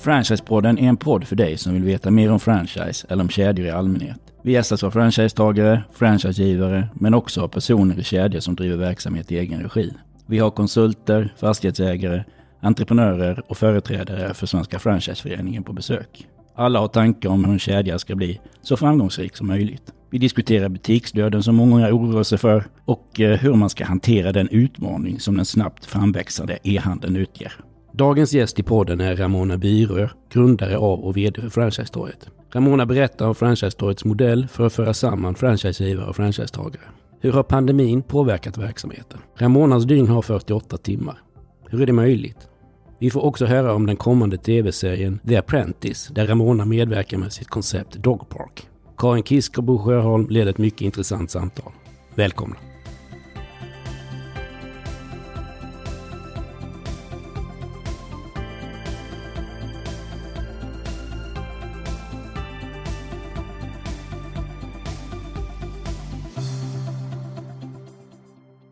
Franchisepodden är en podd för dig som vill veta mer om franchise eller om kedjor i allmänhet. Vi gästas av franchisetagare, franchisegivare men också av personer i kedjor som driver verksamhet i egen regi. Vi har konsulter, fastighetsägare, entreprenörer och företrädare för Svenska Franchiseföreningen på besök. Alla har tankar om hur en kedja ska bli så framgångsrik som möjligt. Vi diskuterar butiksdöden som många oroar sig för och hur man ska hantera den utmaning som den snabbt framväxande e-handeln utgör. Dagens gäst i podden är Ramona Byrö, grundare av och vd för Franchisetorget. Ramona berättar om Franchisetorgets modell för att föra samman franchisegivare och franchisetagare. Hur har pandemin påverkat verksamheten? Ramonas dygn har 48 timmar. Hur är det möjligt? Vi får också höra om den kommande tv-serien The Apprentice där Ramona medverkar med sitt koncept Dog Park. Karin Kiskorbo Sjöholm leder ett mycket intressant samtal. Välkomna!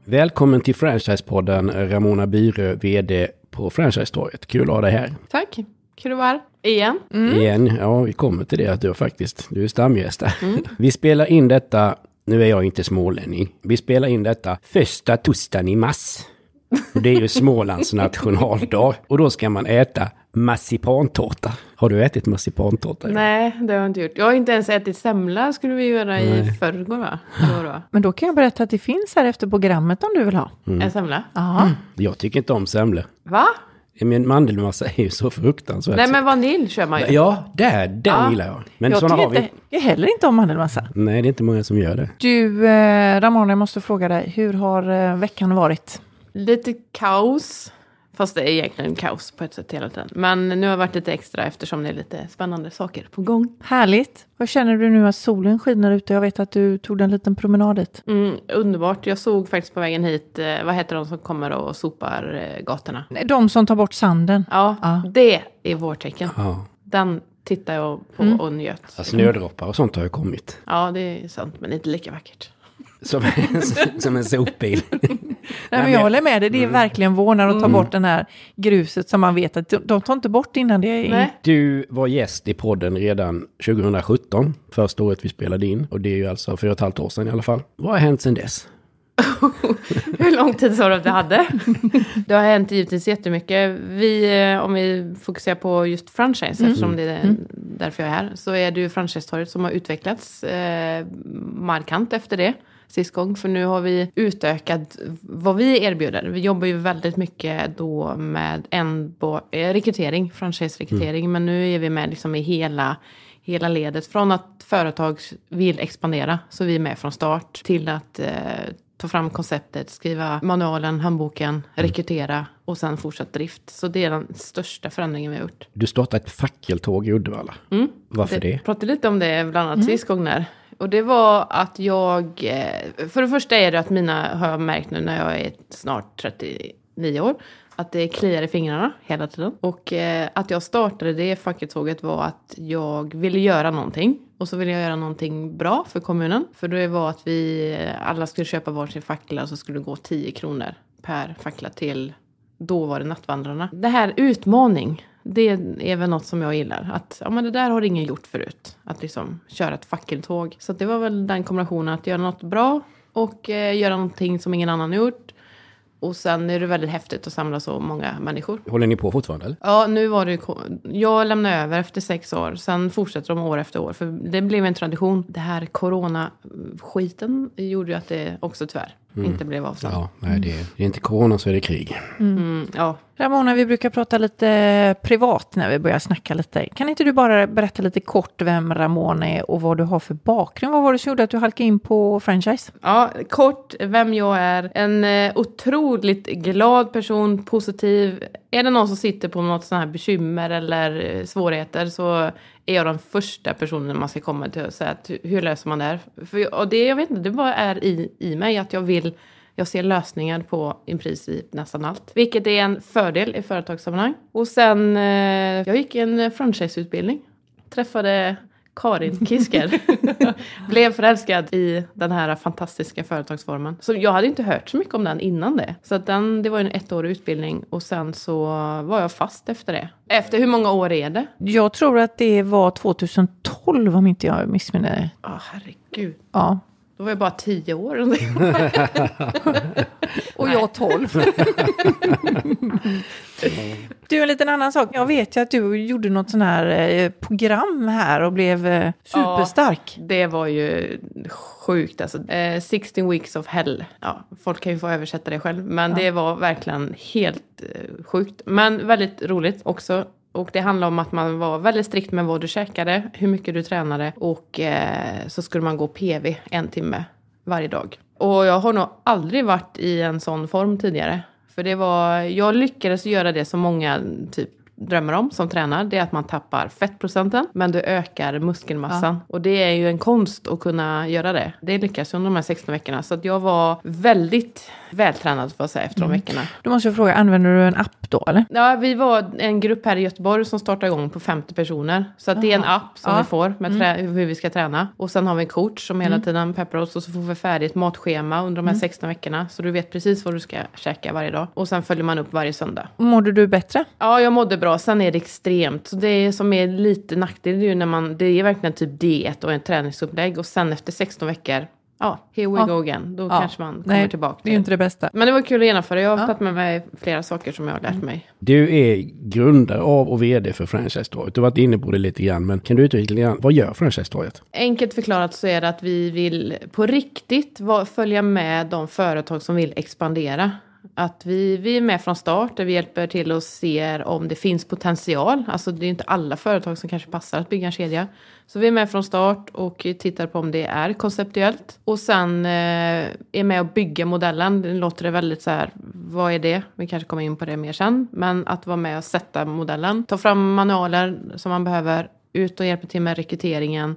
Välkommen till Franchisepodden, Ramona Byrö, vd på Franchisetorget. Kul att ha dig här. Tack, kul att vara här. Igen. Mm. Igen, ja, vi kommer till det att du är stamgäst där. Mm. Vi spelar in detta, nu är jag inte smålänning, vi spelar in detta första torsdagen i mars. Och det är ju Smålands nationaldag. Och då ska man äta marsipantårta. Har du ätit marsipantårta? Nej, det har jag inte gjort. Jag har inte ens ätit semla, skulle vi göra i förrgår, va? Men då kan jag berätta att det finns här efter programmet om du vill ha. En semla? Ja. Mm. Jag tycker inte om semla. Va? Men mandelmassa är ju så fruktansvärt. Nej, men vanilj kör man ju. Ja, den gillar jag. Men jag sådana har vi. Jag heller inte om mandelmassa. Nej, det är inte många som gör det. Du, Ramona, jag måste fråga dig. Hur har veckan varit? Lite kaos, fast det är egentligen kaos på ett sätt hela tiden. Men nu har det varit lite extra eftersom det är lite spännande saker på gång. Härligt. Vad känner du nu att solen skiner ute? Jag vet att du tog en liten promenad hit. Underbart. Jag såg faktiskt på vägen hit, vad heter de som kommer och sopar gatorna? De som tar bort sanden. Ja. Det är vårtecken. Ja. Den tittar jag på och njöt. Snödroppar och sånt har ju kommit. Ja, det är sant, men inte lika vackert. Som en sopbil. Nej, men jag håller med dig. Det är verkligen vår när de tar bort den här gruset som man vet att de tar inte bort innan det är in. Du var gäst i podden redan 2017, första året vi spelade in. Och det är ju alltså 4,5 år sedan i alla fall. Vad har hänt sedan dess? Hur lång tid sa du att det hade? Det har hänt givetvis jättemycket. Om vi fokuserar på just franchise, eftersom det är därför jag är här, så är det ju Franchisetorget som har utvecklats markant efter det sist gång. För nu har vi utökat vad vi erbjuder. Vi jobbar ju väldigt mycket då med rekrytering, franchise-rekrytering. Men nu är vi med liksom i hela ledet. Från att företag vill expandera, så vi är med från start, till att ta fram konceptet, skriva manualen, handboken, rekrytera och sen fortsatt drift. Så det är den största förändringen vi har gjort. Du startade ett fackeltåg i Uddevalla. Varför det? Jag pratade lite om det bland annat sist gång där. Och det var att för det första är det att har jag märkt nu när jag är snart 39 år, att det kliar i fingrarna hela tiden. Och att jag startade det fackeltåget var att jag ville göra någonting. Och så ville jag göra någonting bra för kommunen. För det var att vi alla skulle köpa varsin fackla, så skulle det gå 10 kronor per fackla till, då var det nattvandrarna. Det här utmaning, det är väl något som jag gillar. Att ja, men det där har ingen gjort förut. Att liksom köra ett fackeltåg. Så det var väl den kombinationen, att göra något bra och göra någonting som ingen annan gjort. Och sen är det väldigt häftigt att samla så många människor. Håller ni på fortfarande? Eller? Ja, nu var det. Jag lämnade över efter 6 år. Sen fortsätter de år efter år. För det blev en tradition. Det här coronaskiten gjorde ju att det också tyvärr inte blev avsatt. Ja, nej, det är inte corona så är det krig. Ja. Ramona, vi brukar prata lite privat när vi börjar snacka lite. Kan inte du bara berätta lite kort vem Ramona är och vad du har för bakgrund? Vad var det som gjorde att du halkade in på franchise? Ja, kort vem jag är. En otroligt glad person, positiv. Är det någon som sitter på något sån här bekymmer eller svårigheter, så är jag den första personen man ska komma till och säga att hur löser man det här? Och det, jag vet inte, det bara är i mig att jag ser lösningar på i princip nästan allt. Vilket är en fördel i företagssammanhang. Och sen, jag gick en franchiseutbildning. Träffade Karin Kisker blev förälskad i den här fantastiska företagsformen. Så jag hade inte hört så mycket om den innan det. Så att det var en ettårig utbildning och sen så var jag fast efter det. Efter hur många år är det? Jag tror att det var 2012 om inte jag missminner. Ja, herregud. Ja. Då var jag bara 10 år. Och jag 12. Du, en liten annan sak. Jag vet ju att du gjorde något sån här program här och blev superstark. Ja, det var ju sjukt. Alltså, 16 weeks of hell. Ja, folk kan ju få översätta det själv. Men det var verkligen helt sjukt. Men väldigt roligt också. Och det handlade om att man var väldigt strikt med vad du käkade, hur mycket du tränade. Och så skulle man gå PV 1 timme varje dag. Och jag har nog aldrig varit i en sån form tidigare. För det var, jag lyckades göra det som många typ drömmer om som tränar. Det är att man tappar fettprocenten men du ökar muskelmassan. Ja. Och det är ju en konst att kunna göra det. Det lyckas under de här 16 veckorna. Så att jag var väldigt vältränad för att säga efter de veckorna. Då måste jag fråga, använder du en app då eller? Ja, vi var en grupp här i Göteborg som startade igång på 50 personer. Så att det är en app som vi får med hur vi ska träna. Och sen har vi en coach som hela tiden peppar oss och så får vi färdigt matschema under de här 16 veckorna. Så du vet precis vad du ska käka varje dag. Och sen följer man upp varje söndag. Mådde du bättre? Ja, jag mådde bra. Sen är det extremt. Så det som är lite nackdel är ju när man, det är verkligen typ diet och en träningsupplägg och sen efter 16 veckor, here we go again. Då kanske man kommer tillbaka. Det är inte det bästa. Men det var kul att genomföra. Jag har tagit med mig flera saker som jag har lärt mig. Du är grundare av och vd för Franchisetorget. Du har varit inne på det lite grann, men kan du utveckla lite grann? Vad gör Franchisetorget? Enkelt förklarat så är det att vi vill på riktigt följa med de företag som vill expandera. Att vi är med från start där vi hjälper till och ser om det finns potential. Alltså det är inte alla företag som kanske passar att bygga en kedja. Så vi är med från start och tittar på om det är konceptuellt. Och sen är med och bygga modellen. Det låter det väldigt så här, vad är det? Vi kanske kommer in på det mer sen. Men att vara med och sätta modellen. Ta fram manualer som man behöver. Ut och hjälpa till med rekryteringen.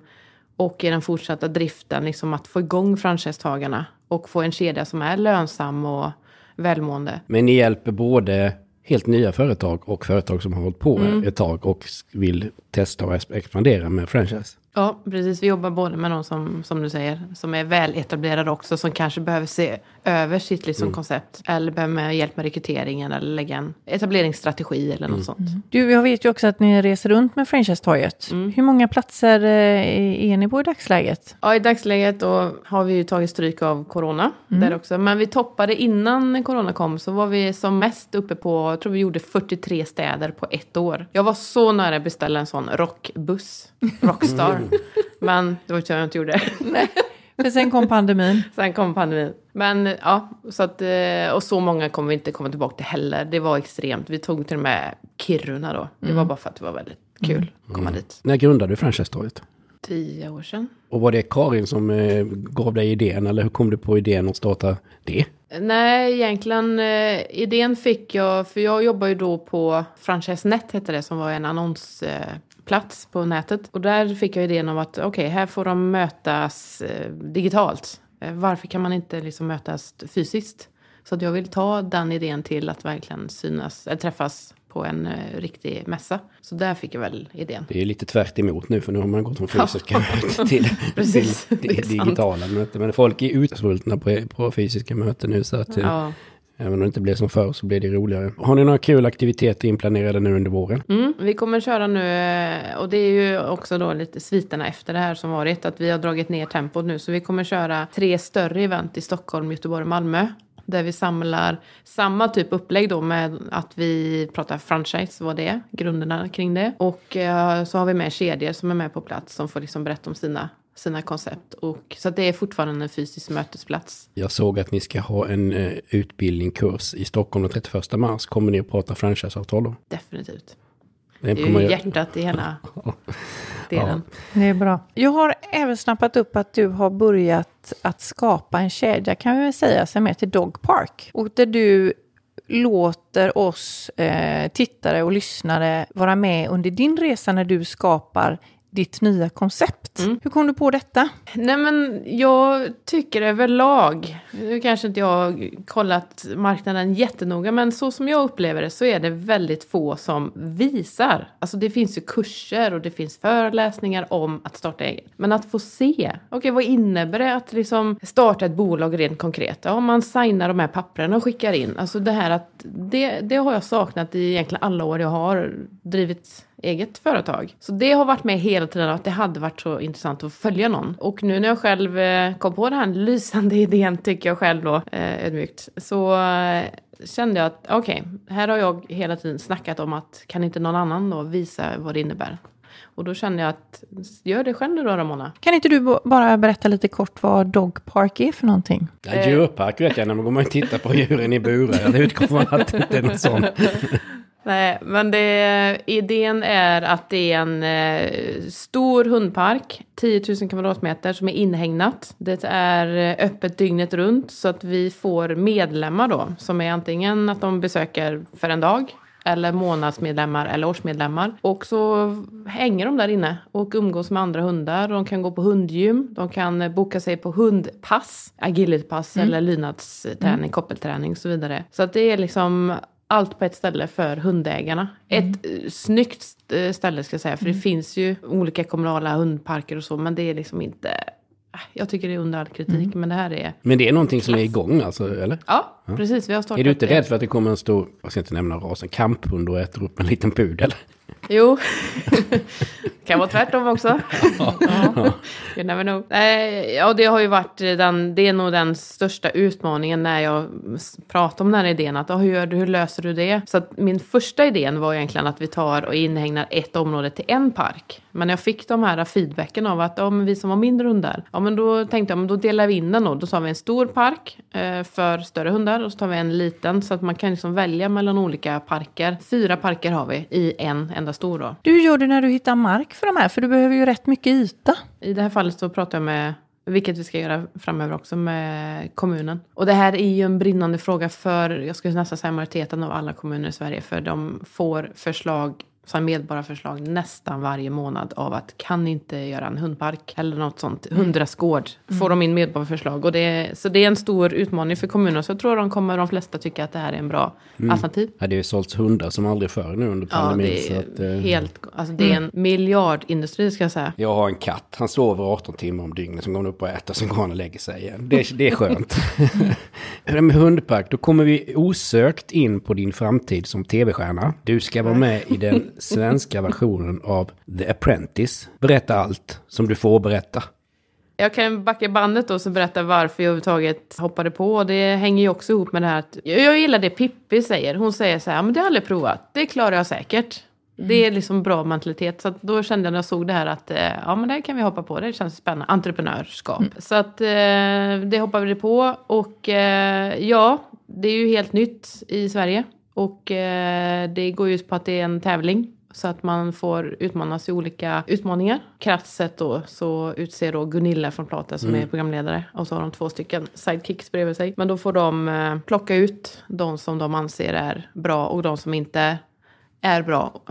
Och i den fortsatta driften liksom att få igång franchisetagarna. Och få en kedja som är lönsam och välmående. Men ni hjälper både helt nya företag och företag som har hållit på ett tag och vill testa och expandera med franchise. Ja, precis. Vi jobbar både med någon som du säger, som är väletablerade också, som kanske behöver se över sitt liksom koncept. Eller behöver med hjälp med rekryteringen eller lägga en etableringsstrategi eller något sånt. Mm. Du, jag vet ju också att ni reser runt med Franchisetorget. Mm. Hur många platser är ni på i dagsläget? Ja, i dagsläget då har vi ju tagit stryk av corona där också. Men vi toppade innan corona kom, så var vi som mest uppe på, jag tror vi gjorde 43 städer på 1 år. Jag var så nära att beställa en sån rockbuss, rockstar. Men det var ju jag inte gjorde. Nej. För sen kom pandemin. Men ja, så att, och så många kommer vi inte komma tillbaka till heller. Det var extremt. Vi tog till och med Kiruna då. Det var bara för att det var väldigt kul att komma dit. När grundade du Franchisetorget? 10 år sedan. Och var det Karin som gav dig idén? Eller hur kom du på idén att starta det? Nej, egentligen idén fick jag, för jag jobbar ju då på FranchiseNet hette det, som var en annonsplats på nätet. Och där fick jag idén om att okej, här får de mötas digitalt. Varför kan man inte liksom mötas fysiskt? Så att jag vill ta den idén till att verkligen synas, eller träffas på en riktig mässa. Så där fick jag väl idén. Det är lite tvärt emot nu, för nu har man gått från fysiska möten till digitala möten. Men folk är utsvultna på fysiska möten nu, så att även om det inte blir som förr så blir det roligare. Har ni några kul aktiviteter inplanerade nu under våren? Vi kommer köra nu, och det är ju också då lite sviterna efter det här som varit, att vi har dragit ner tempot nu. Så vi kommer köra 3 större event i Stockholm, Göteborg och Malmö. Där vi samlar samma typ upplägg då, med att vi pratar franchise, vad det är, grunderna kring det. Och så har vi med kedjor som är med på plats som får liksom berätta om sina koncept. Och, så att det är fortfarande en fysisk mötesplats. Jag såg att ni ska ha en utbildningskurs i Stockholm den 31 mars. Kommer ni att prata franchiseavtal då? Definitivt. Det är ju hjärtat i hela delen. Ja. Det är bra. Jag har även snappat upp att du har börjat att skapa en kedja, kan vi väl säga, som heter Dog Park. Och där du låter oss tittare och lyssnare vara med under din resa när du skapar ditt nya koncept. Mm. Hur kom du på detta? Nej, men jag tycker överlag, nu kanske inte jag har kollat marknaden jättenoga, men så som jag upplever det så är det väldigt få som visar. Alltså det finns ju kurser och det finns föreläsningar om att starta eget. Men att få se, okej, vad innebär det att liksom starta ett bolag rent konkret? Ja, man signar de här papperna och skickar in. Alltså det här att, det har jag saknat i egentligen alla år jag har drivit eget företag. Så det har varit med hela tiden att det hade varit så intressant att följa någon. Och nu när jag själv kom på den här lysande idén, tycker jag själv då, ödmjukt, så kände jag att okej, här har jag hela tiden snackat om att kan inte någon annan då visa vad det innebär. Och då kände jag att gör det själv då, Ramona. Kan inte du bara berätta lite kort vad Dog Park är för någonting? Ja, djurpark vet jag, när man går och tittar på djuren i burar. Det utgår från att det är något sånt. Nej, men idén är att det är en stor hundpark, 10 000 kvadratmeter som är inhägnat. Det är öppet dygnet runt så att vi får medlemmar då som är antingen att de besöker för en dag eller månadsmedlemmar eller årsmedlemmar. Och så hänger de där inne och umgås med andra hundar. De kan gå på hundgym, de kan boka sig på hundpass, agilitpass eller lydnadsträning, koppelträning och så vidare. Så att det är liksom allt på ett ställe för hundägarna. Ett snyggt ställe ska jag säga. För det finns ju olika kommunala hundparker och så. Men det är liksom inte... Jag tycker det är under all kritik. Men det här är... Men det är någonting som är igång alltså, eller? Ja, precis. Vi har startat. Är du inte rädd för att det kommer en stor... Jag ska inte nämna rasen. Kamphund och äter upp en liten pudel. Jo. Kan vara tvärtom också. Ja. You never know. Ja, det har ju varit det är nog den största utmaningen när jag pratar om den här idén. Att, hur löser du det? Så att min första idén var egentligen att vi tar och inhägnar ett område till en park. Men jag fick de här feedbacken av att men vi som var mindre hundar. Ja, men då tänkte jag, men då delar vi in den då. Då tar vi en stor park för större hundar och så tar vi en liten. Så att man kan liksom välja mellan olika parker. 4 parker har vi i en enda stor då. Du gör det när du hittar mark för de här, för du behöver ju rätt mycket yta. I det här fallet så pratar jag med, vilket vi ska göra framöver också, med kommunen. Och det här är ju en brinnande fråga för, jag skulle nästan säga majoriteten av alla kommuner i Sverige, för de får förslag, som medbara förslag nästan varje månad av att kan inte göra en hundpark eller något sånt, hundrastgård får de in medbara förslag. Och så det är en stor utmaning för kommuner, så jag tror de flesta tycka att det här är en bra alternativ. Ja, det är ju sålts hundar som aldrig förr nu under pandemin. Ja, det är helt, alltså det är en miljardindustri ska jag säga. Jag har en katt, han sover 18 timmar om dygnet, som går upp och äter, sen går han och lägger sig igen. Det är skönt. Med hundpark, då kommer vi osökt in på din framtid som tv-stjärna. Du ska vara med i den svenska versionen av The Apprentice. Berätta allt som du får berätta. Jag kan backa bandet och så berätta varför jag överhuvudtaget hoppade på. Det hänger ju också ihop med det här. Jag gillar det Pippi säger. Hon säger så här, men det har jag aldrig provat. Det klarar jag säkert. Det är liksom bra mentalitet. Så att då kände jag när jag såg det här att men det här kan vi hoppa på. Det känns spännande. Entreprenörskap. Så att det hoppade vi på. Och det är ju helt nytt i Sverige. Och det går ut på att det är en tävling så att man får utmanas i olika utmaningar. Krasset då så utser då Gunilla från Plata som är programledare. Och så har de 2 stycken sidekicks bredvid sig. Men då får de plocka ut de som de anser är bra och de som inte är bra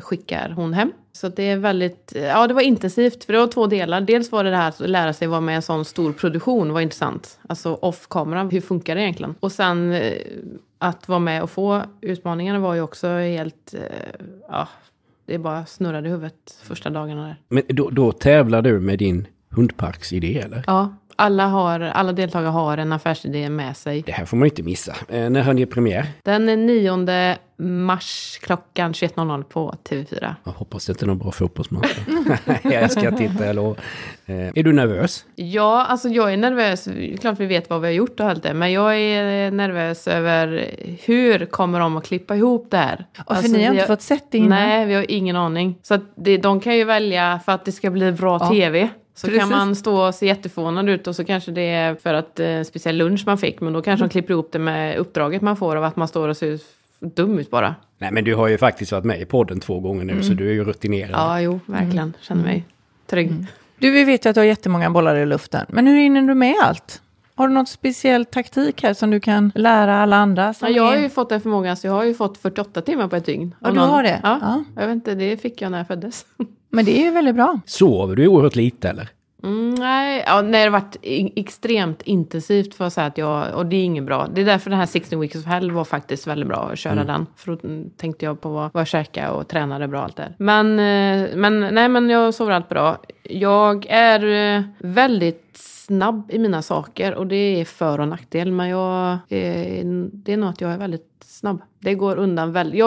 skickar hon hem. Så det är väldigt, det var intensivt för det var 2 delar. Dels var det här att lära sig vara med en sån stor produktion var intressant. Alltså off-kamera, hur funkar det egentligen? Och sen att vara med och få utmaningarna var ju också helt, det bara snurrade i huvudet första dagarna där. Men då tävlar du med din hundparksidé eller? Ja. Alla deltagare har en affärsidé med sig. Det här får man inte missa. När har ni premiär? Den är 9 mars klockan 21.00 på TV4. Jag hoppas att det är någon bra fotbollsmatch. Jag ska titta, jag lovar. Är du nervös? Ja, alltså jag är nervös. Klart vi vet vad vi har gjort och allt det. Men jag är nervös över hur kommer de att klippa ihop det här. Och för ni har inte fått sett det innan? Nej, vi har ingen aning. Så att de kan ju välja för att det ska bli bra tv. Så precis. Kan man stå och se jätteförvånad ut och så kanske det är för att speciell lunch man fick. Men då kanske de klipper ihop det med uppdraget man får av att man står och ser dum ut bara. Nej, men du har ju faktiskt varit med i podden 2 gånger nu så du är ju rutinerad. Ja, jo, verkligen. Känner mig trygg. Du, vi vet ju att du har jättemånga bollar i luften. Men hur hinner du med allt? Har du något speciell taktik här som du kan lära alla andra? Ja, jag har ju fått en förmåga, så jag har ju fått 48 timmar på ett dygn. Ja, du har det? Ja, jag vet inte, det fick jag när jag föddes. Men det är ju väldigt bra. Sover du oerhört lite eller? Nej, det har varit extremt intensivt för att säga att jag, och det är inget bra. Det är därför den här 16 Weeks of Hell var faktiskt väldigt bra att köra den. För då tänkte jag på vad jag käkade och tränade bra allt där. Men jag sover allt bra. Jag är väldigt snabb i mina saker och det är för- och nackdel, men det är nog att jag är väldigt snabb. Det går undan väldigt.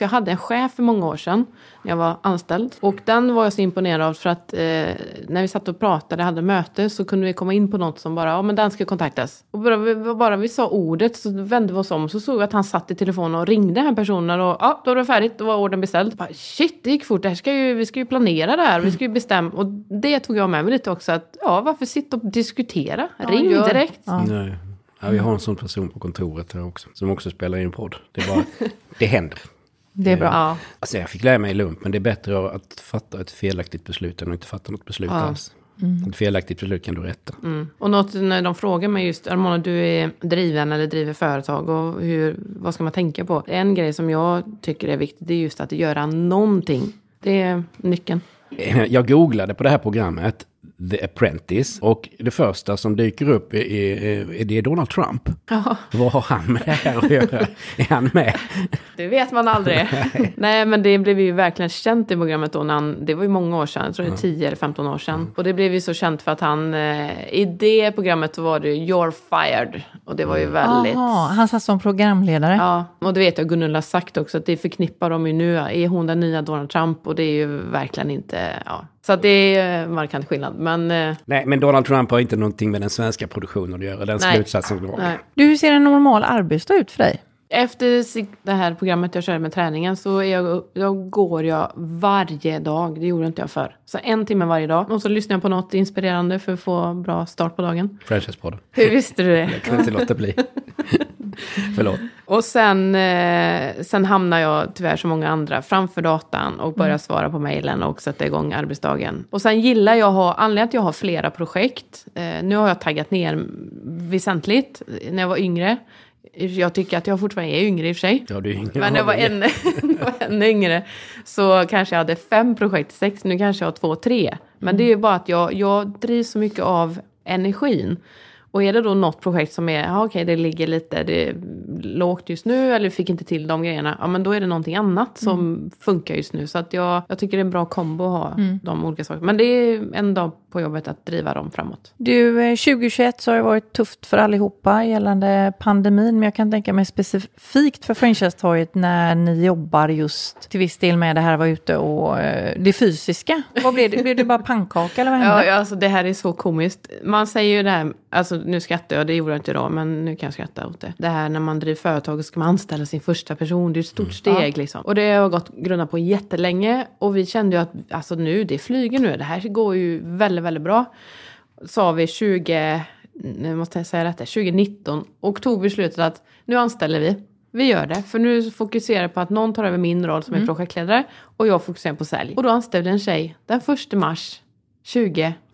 Jag hade en chef för många år sedan när jag var anställd, och den var jag så imponerad av för att när vi satt och pratade, hade möte, så kunde vi komma in på något som bara, men den ska kontaktas. Och bara vi sa ordet så vände vi oss om, så såg jag att han satt i telefonen och ringde den här personen och då var det färdigt, då var orden beställd. Bara, shit, det gick fort, vi ska ju planera det här, vi ska ju bestämma, och det tog jag med mig lite också att, varför sitta och diskutera? Ring direkt. Ja. Nej. Ja, vi har en sån person på kontoret här också, som också spelar in en podd. Det är bara, det händer. Det är bra. Ja. Alltså jag fick lära mig i lump, men det är bättre att fatta ett felaktigt beslut än att inte fatta något beslut alls. Ett felaktigt beslut kan du rätta. Och något när de frågar mig just, Ramona, du är driven eller driver företag, och vad ska man tänka på? En grej som jag tycker är viktigt, det är just att göra någonting. Det är nyckeln. Jag googlade på det här programmet The Apprentice, och det första som dyker upp är Donald Trump. Aha. Vad har han med det här att göra? Är han med? Det vet man aldrig. Nej, men det blev ju verkligen känt i programmet då, det var ju många år sedan, jag tror det är 10 eller 15 år sedan. Och det blev ju så känt för att han, i det programmet var det You're Fired, och det var ju väldigt... Aha, han satt som programledare. Ja, och det vet jag Gunilla sagt också, att det förknippar de ju nu, är hon den nya Donald Trump, och det är ju verkligen inte... Ja. Så att det är markant skillnad. Men Donald Trump har inte någonting med den svenska produktionen att göra. Den slutsatsen som går. Du, hur ser en normal arbetsdag ut för dig? Efter det här programmet jag körde med träningen så går jag varje dag. Det gjorde inte jag förr. Så 1 timme varje dag. Och så lyssnar jag på något inspirerande för att få bra start på dagen. Franchisepodden. Hur visste du det? Jag kan inte låta bli. Förlåt. Och sen hamnar jag tyvärr som många andra framför datan och börjar svara på mejlen och sätta igång arbetsdagen. Och sen gillar jag anledningen att jag har flera projekt. Nu har jag taggat ner väsentligt när jag var yngre. Jag tycker att jag fortfarande är yngre i och för sig. Ja, du är yngre. Men jag var ännu yngre. Så kanske jag hade 5 projekt, 6. Nu kanske jag har 2, 3. Men det är ju bara att jag drivs så mycket av energin. Och är det då något projekt som är, det ligger lite, det är lågt just nu, eller fick inte till de grejerna, men då är det någonting annat som funkar just nu. Så att jag tycker det är en bra kombo att ha de olika sakerna. Men det är en dag på jobbet att driva dem framåt. Du, 2021 så har det varit tufft för allihopa gällande pandemin, men jag kan tänka mig specifikt för Franchisetorget när ni jobbar just till viss del med det här, var ute och det fysiska. Vad blev det? Blev det bara pannkaka eller vad hände? Ja, alltså det här är så komiskt. Man säger ju det här, alltså nu skrattar jag, det gjorde jag inte idag, men nu kan jag skratta åt det. Det här när man driver företag ska man anställa sin första person, det är ett stort steg liksom. Och det har gått grunda på jättelänge, och vi kände ju att alltså nu, det flyger nu, det här går ju väldigt, väldigt bra. Sa vi 2019 och tog beslutet att nu anställer vi gör det, för nu fokuserar jag på att någon tar över min roll som är projektledare och jag fokuserar på sälj. Och då anställde en tjej den 1 mars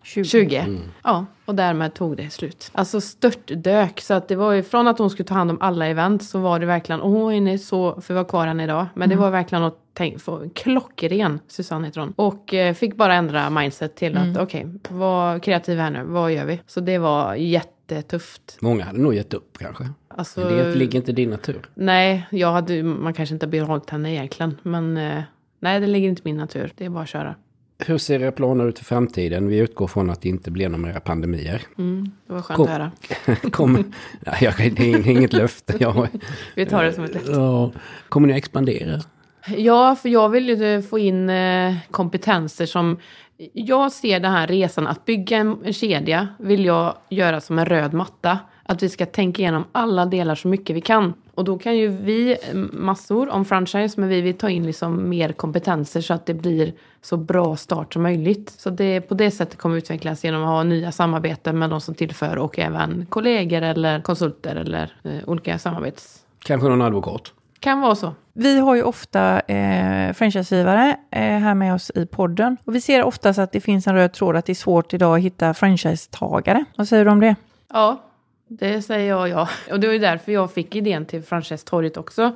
2020. Ja, och därmed tog det slut. Alltså störtdök, så att det var ju från att hon skulle ta hand om alla event, så var det verkligen, och hon är så, för vi var kvar henne idag, men det var verkligen något klockren, Susanne Hedron. Och fick bara ändra mindset till att okej, var kreativ här nu, vad gör vi? Så det var jättetufft. Många hade nog gett upp kanske. Alltså, men det ligger inte i din natur. Nej, man kanske inte behållit henne egentligen, men nej, det ligger inte i min natur, det är bara att köra. Hur ser era planer ut för framtiden? Vi utgår från att det inte blir några mer pandemier. Det var skönt att höra. Det är inget löfte. Vi tar det som ett löfte. Kommer ni att expandera? Ja, för jag vill ju få in kompetenser som... Jag ser den här resan att bygga en kedja vill jag göra som en röd matta. Att vi ska tänka igenom alla delar så mycket vi kan. Och då kan ju vi massor om franchise, men vi vill ta in liksom mer kompetenser så att det blir så bra start som möjligt. Så det, på det sättet kommer utvecklas genom att ha nya samarbeten med de som tillför och även kollegor eller konsulter eller olika samarbets... Kanske någon advokat. Kan vara så. Vi har ju ofta franchisegivare här med oss i podden. Och vi ser oftast att det finns en röd tråd att det är svårt idag att hitta franchisetagare. Vad säger du om det? Ja, Det säger jag ja. Och det var ju därför jag fick idén till Franchisetorget också.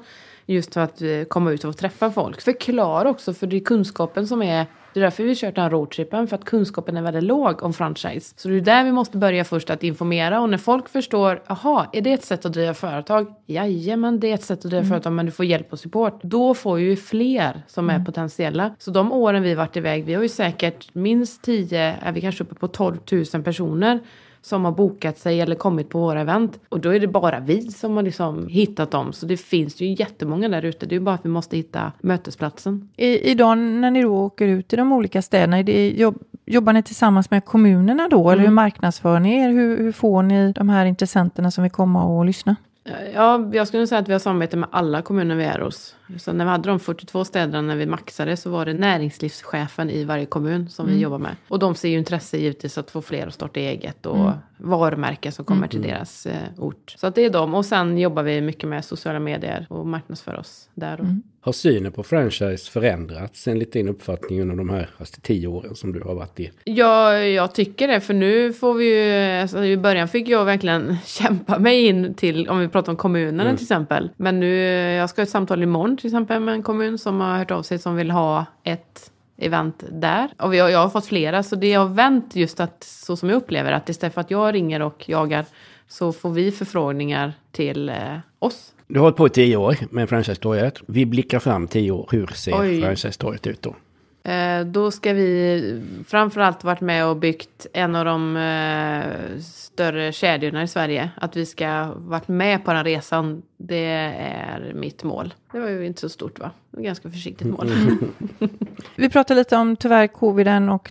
Just för att komma ut och träffa folk. Förklara också, för det är kunskapen som är... Det är därför vi kört den här roadtrippen, för att kunskapen är väldigt låg om franchise. Så det är där vi måste börja först att informera. Och när folk förstår, aha, är det ett sätt att driva företag? Jajamän, det är ett sätt att driva företag, men du får hjälp och support. Då får ju fler som är potentiella. Så de åren vi varit iväg, vi har ju säkert minst 10, är vi kanske uppe på 12 000 personer som har bokat sig eller kommit på våra event. Och då är det bara vi som har liksom hittat dem. Så det finns ju jättemånga där ute. Det är ju bara att vi måste hitta mötesplatsen. Idag när ni då åker ut i de olika städerna, jobbar ni tillsammans med kommunerna då? Mm. Eller hur marknadsför ni er? Hur får ni de här intressenterna som vill komma och lyssna? Ja, jag skulle säga att vi har samarbete med alla kommuner vi är hos. Så när vi hade de 42 städerna när vi maxade, så var det näringslivschefen i varje kommun som vi jobbar med. Och de ser ju intresse givetvis att få fler att starta eget och varumärken som kommer till deras ort. Så att det är dem. Och sen jobbar vi mycket med sociala medier och marknadsför oss där. Har synen på franchise förändrats enligt din uppfattning under de här 10 åren som du har varit i? Ja, jag tycker det. För nu får vi ju... Alltså, i början fick jag verkligen kämpa mig in till, om vi pratar om kommunerna till exempel. Men nu, jag ska ha ett samtal imorgon till exempel med en kommun som har hört av sig som vill ha ett event där. Och jag har fått flera, så det har vänt just att, så som jag upplever att istället för att jag ringer och jagar, så får vi förfrågningar till oss. Du har hållit på 10 år med Franchisetorget. Vi blickar fram 10 år. Hur ser Franchisetorget ut då? Då ska vi framförallt varit med och byggt en av de större kedjorna i Sverige. Att vi ska varit med på den resan, det är mitt mål. Det var ju inte så stort, va? Det var ett ganska försiktigt mål. Vi pratade lite om tyvärr coviden, och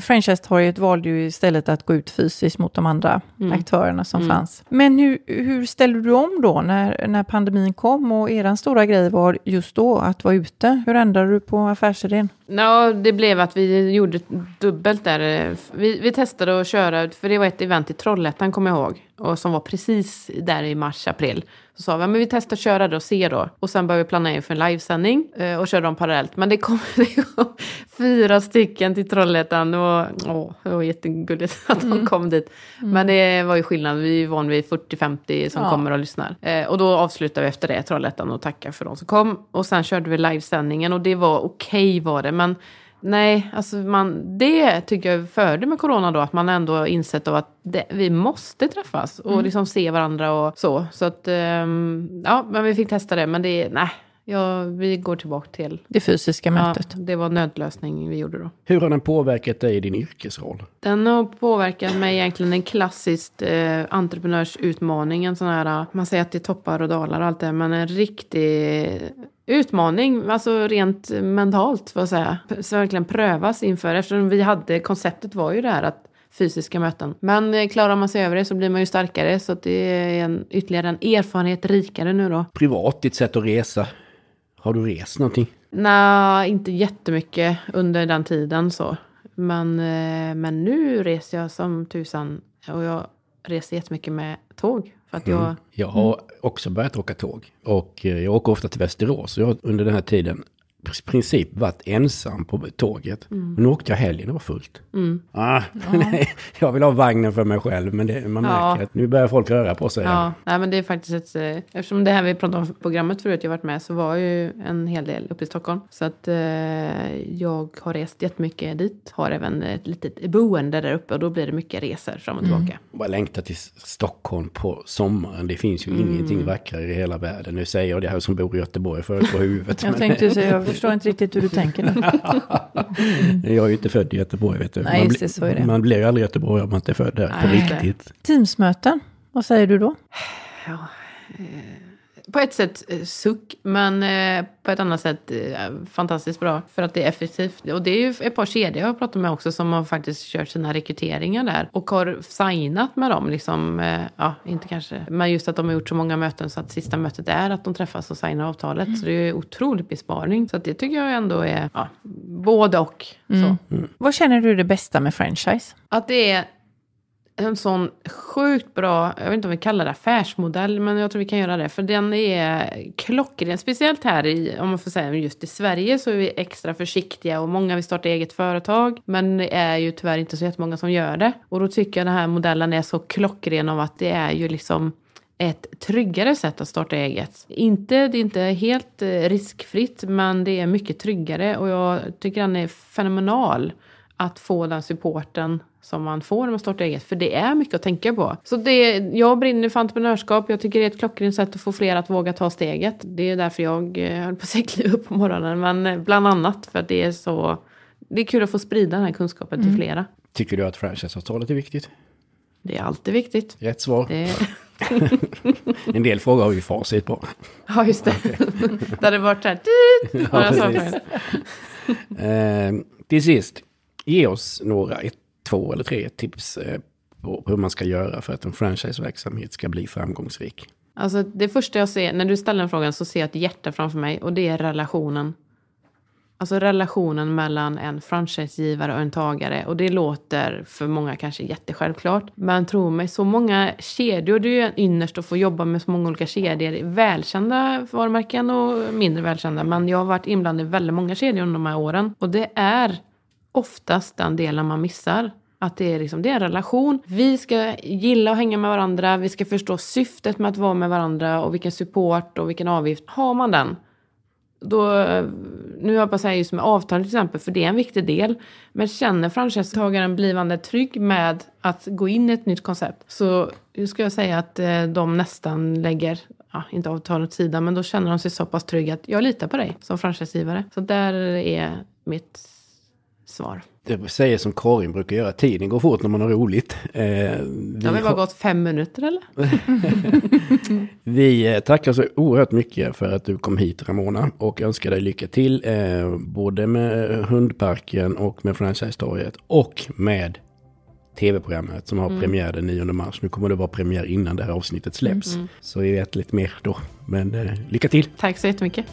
Franchisetorget valde ju istället att gå ut fysiskt mot de andra aktörerna som fanns. Men hur ställde du om då när pandemin kom och eran stora grej var just då att vara ute? Hur ändrade du på affärsidén? Ja, det blev att vi gjorde dubbelt där. Vi testade att köra, för det var ett event i Trollhättan kommer jag ihåg. Och som var precis där i mars-april. Så sa vi, men vi testar att köra det och se då. Och sen började vi planera för en livesändning och körde dem parallellt. Men det kom 4 stycken till Trollhättan. Det var jättegulligt att de kom dit. Men det var ju skillnad. Vi är van vid 40-50 som kommer och lyssnar. Och då avslutade vi efter det Trollhättan och tackade för de som kom. Och sen körde vi livesändningen och det var okej var det. Men nej, alltså det tycker jag är fördel med corona då, att man ändå har insett att vi måste träffas och liksom se varandra och så. Så att, ja, men vi fick testa det, men vi går tillbaka till det fysiska mötet. Ja, det var nödlösning vi gjorde då. Hur har den påverkat dig i din yrkesroll? Den har påverkat mig egentligen en klassisk entreprenörsutmaning, en sån här, man säger att det toppar och dalar och allt det, men en riktig... utmaning, alltså rent mentalt vad jag säga, så verkligen prövas inför, eftersom vi hade, konceptet var ju det här att fysiska möten, men klarar man sig över det så blir man ju starkare, så att det är ytterligare en erfarenhet rikare nu då. Privat, ditt sätt att resa, har du rest någonting? Nej, inte jättemycket under den tiden så, men nu reser jag som tusan, och jag reser jättemycket med tåg. Jag har också börjat åka tåg, och jag åker ofta till Västerås. Jag har under den här tiden i princip varit ensam på tåget. Nu åkte jag helgen, det var fullt. Jag vill ha vagnen för mig själv, men man märker att nu börjar folk röra på sig. Ja. Nej, men det är faktiskt ett, eftersom det här vi pratade om på programmet förut jag varit med, så var ju en hel del uppe i Stockholm. Så att jag har rest jättemycket dit, har även ett litet boende där uppe, och då blir det mycket resor fram och tillbaka. Jag bara längtar till Stockholm på sommaren. Det finns ju ingenting vackrare i hela världen. Nu säger jag det här som bor i Göteborg förut på huvudet. Jag tänkte säga, jag förstår inte riktigt hur du tänker. Jag är ju inte född i Göteborg, vet du. Nej, man blir ju aldrig Göteborg om man inte är född där. Nej, på riktigt. Teamsmöten, vad säger du då? Ja, på ett sätt suck, men på ett annat sätt fantastiskt bra, för att det är effektivt. Och det är ju ett par kedjor jag har pratat med också som har faktiskt kört sina rekryteringar där och har signat med dem liksom, inte kanske, men just att de har gjort så många möten så att sista mötet är att de träffas och signar avtalet, så det är ju otroligt besparing, så att det tycker jag ändå är både och så. Vad känner du det bästa med franchise? Att det är en sån sjukt bra, jag vet inte om vi kallar det affärsmodell, men jag tror vi kan göra det, för den är klockren. Speciellt här i, om man får säga just i Sverige, så är vi extra försiktiga och många vill starta eget företag, men det är ju tyvärr inte så jättemånga som gör det. Och då tycker jag den här modellen är så klockren av att det är ju liksom ett tryggare sätt att starta eget. Det är inte helt riskfritt, men det är mycket tryggare, och jag tycker den är fenomenal att få den supporten som man får när man startar eget. För det är mycket att tänka på. Så jag brinner för entreprenörskap. Jag tycker det är ett klockrent sätt att få fler att våga ta steget. Det är därför jag höll på att säkla upp på morgonen. Men bland annat för att det är kul att få sprida den här kunskapen till flera. Tycker du att franchiseavtalet är viktigt? Det är alltid viktigt. Rätt svar. En del frågor har ju facit på. Ja, just det. Okay. Där det varit så här. Till sist, ge oss några 1, 2 eller 3 tips på hur man ska göra för att en franchiseverksamhet ska bli framgångsrik. Alltså det första jag ser, när du ställer den frågan, så ser jag ett hjärta framför mig, och det är relationen. Alltså relationen mellan en franchisegivare och en tagare. Och det låter för många kanske jättesjälvklart. Men tro mig, så många kedjor, det är ju ynnest att få jobba med så många olika kedjor. Välkända varumärken och mindre välkända. Men jag har varit inblandad i väldigt många kedjor under de här åren. Och det är oftast den delen man missar. Att det är, liksom, det är en relation. Vi ska gilla att hänga med varandra. Vi ska förstå syftet med att vara med varandra. Och vilken support och vilken avgift. Har man den? Då, nu jag bara säger just med avtal till exempel, för det är en viktig del. Men känner franchisetagaren blivande trygg med att gå in i ett nytt koncept, så ska jag säga att de nästan lägger, inte avtal åt sidan, men då känner de sig så pass trygg att jag litar på dig som franchisegivare. Så där är mitt svar. Det säger som Karin brukar göra, tiden går fort när man har roligt. Det har väl bara gått 5 minuter eller? Vi tackar så oerhört mycket för att du kom hit, Ramona, och önskar dig lycka till både med hundparken och med Franchisetorget och med tv-programmet som har premiär den 9 mars. Nu kommer det vara premiär innan det här avsnittet släpps. Så vi vet lite mer då, men lycka till! Tack så jättemycket!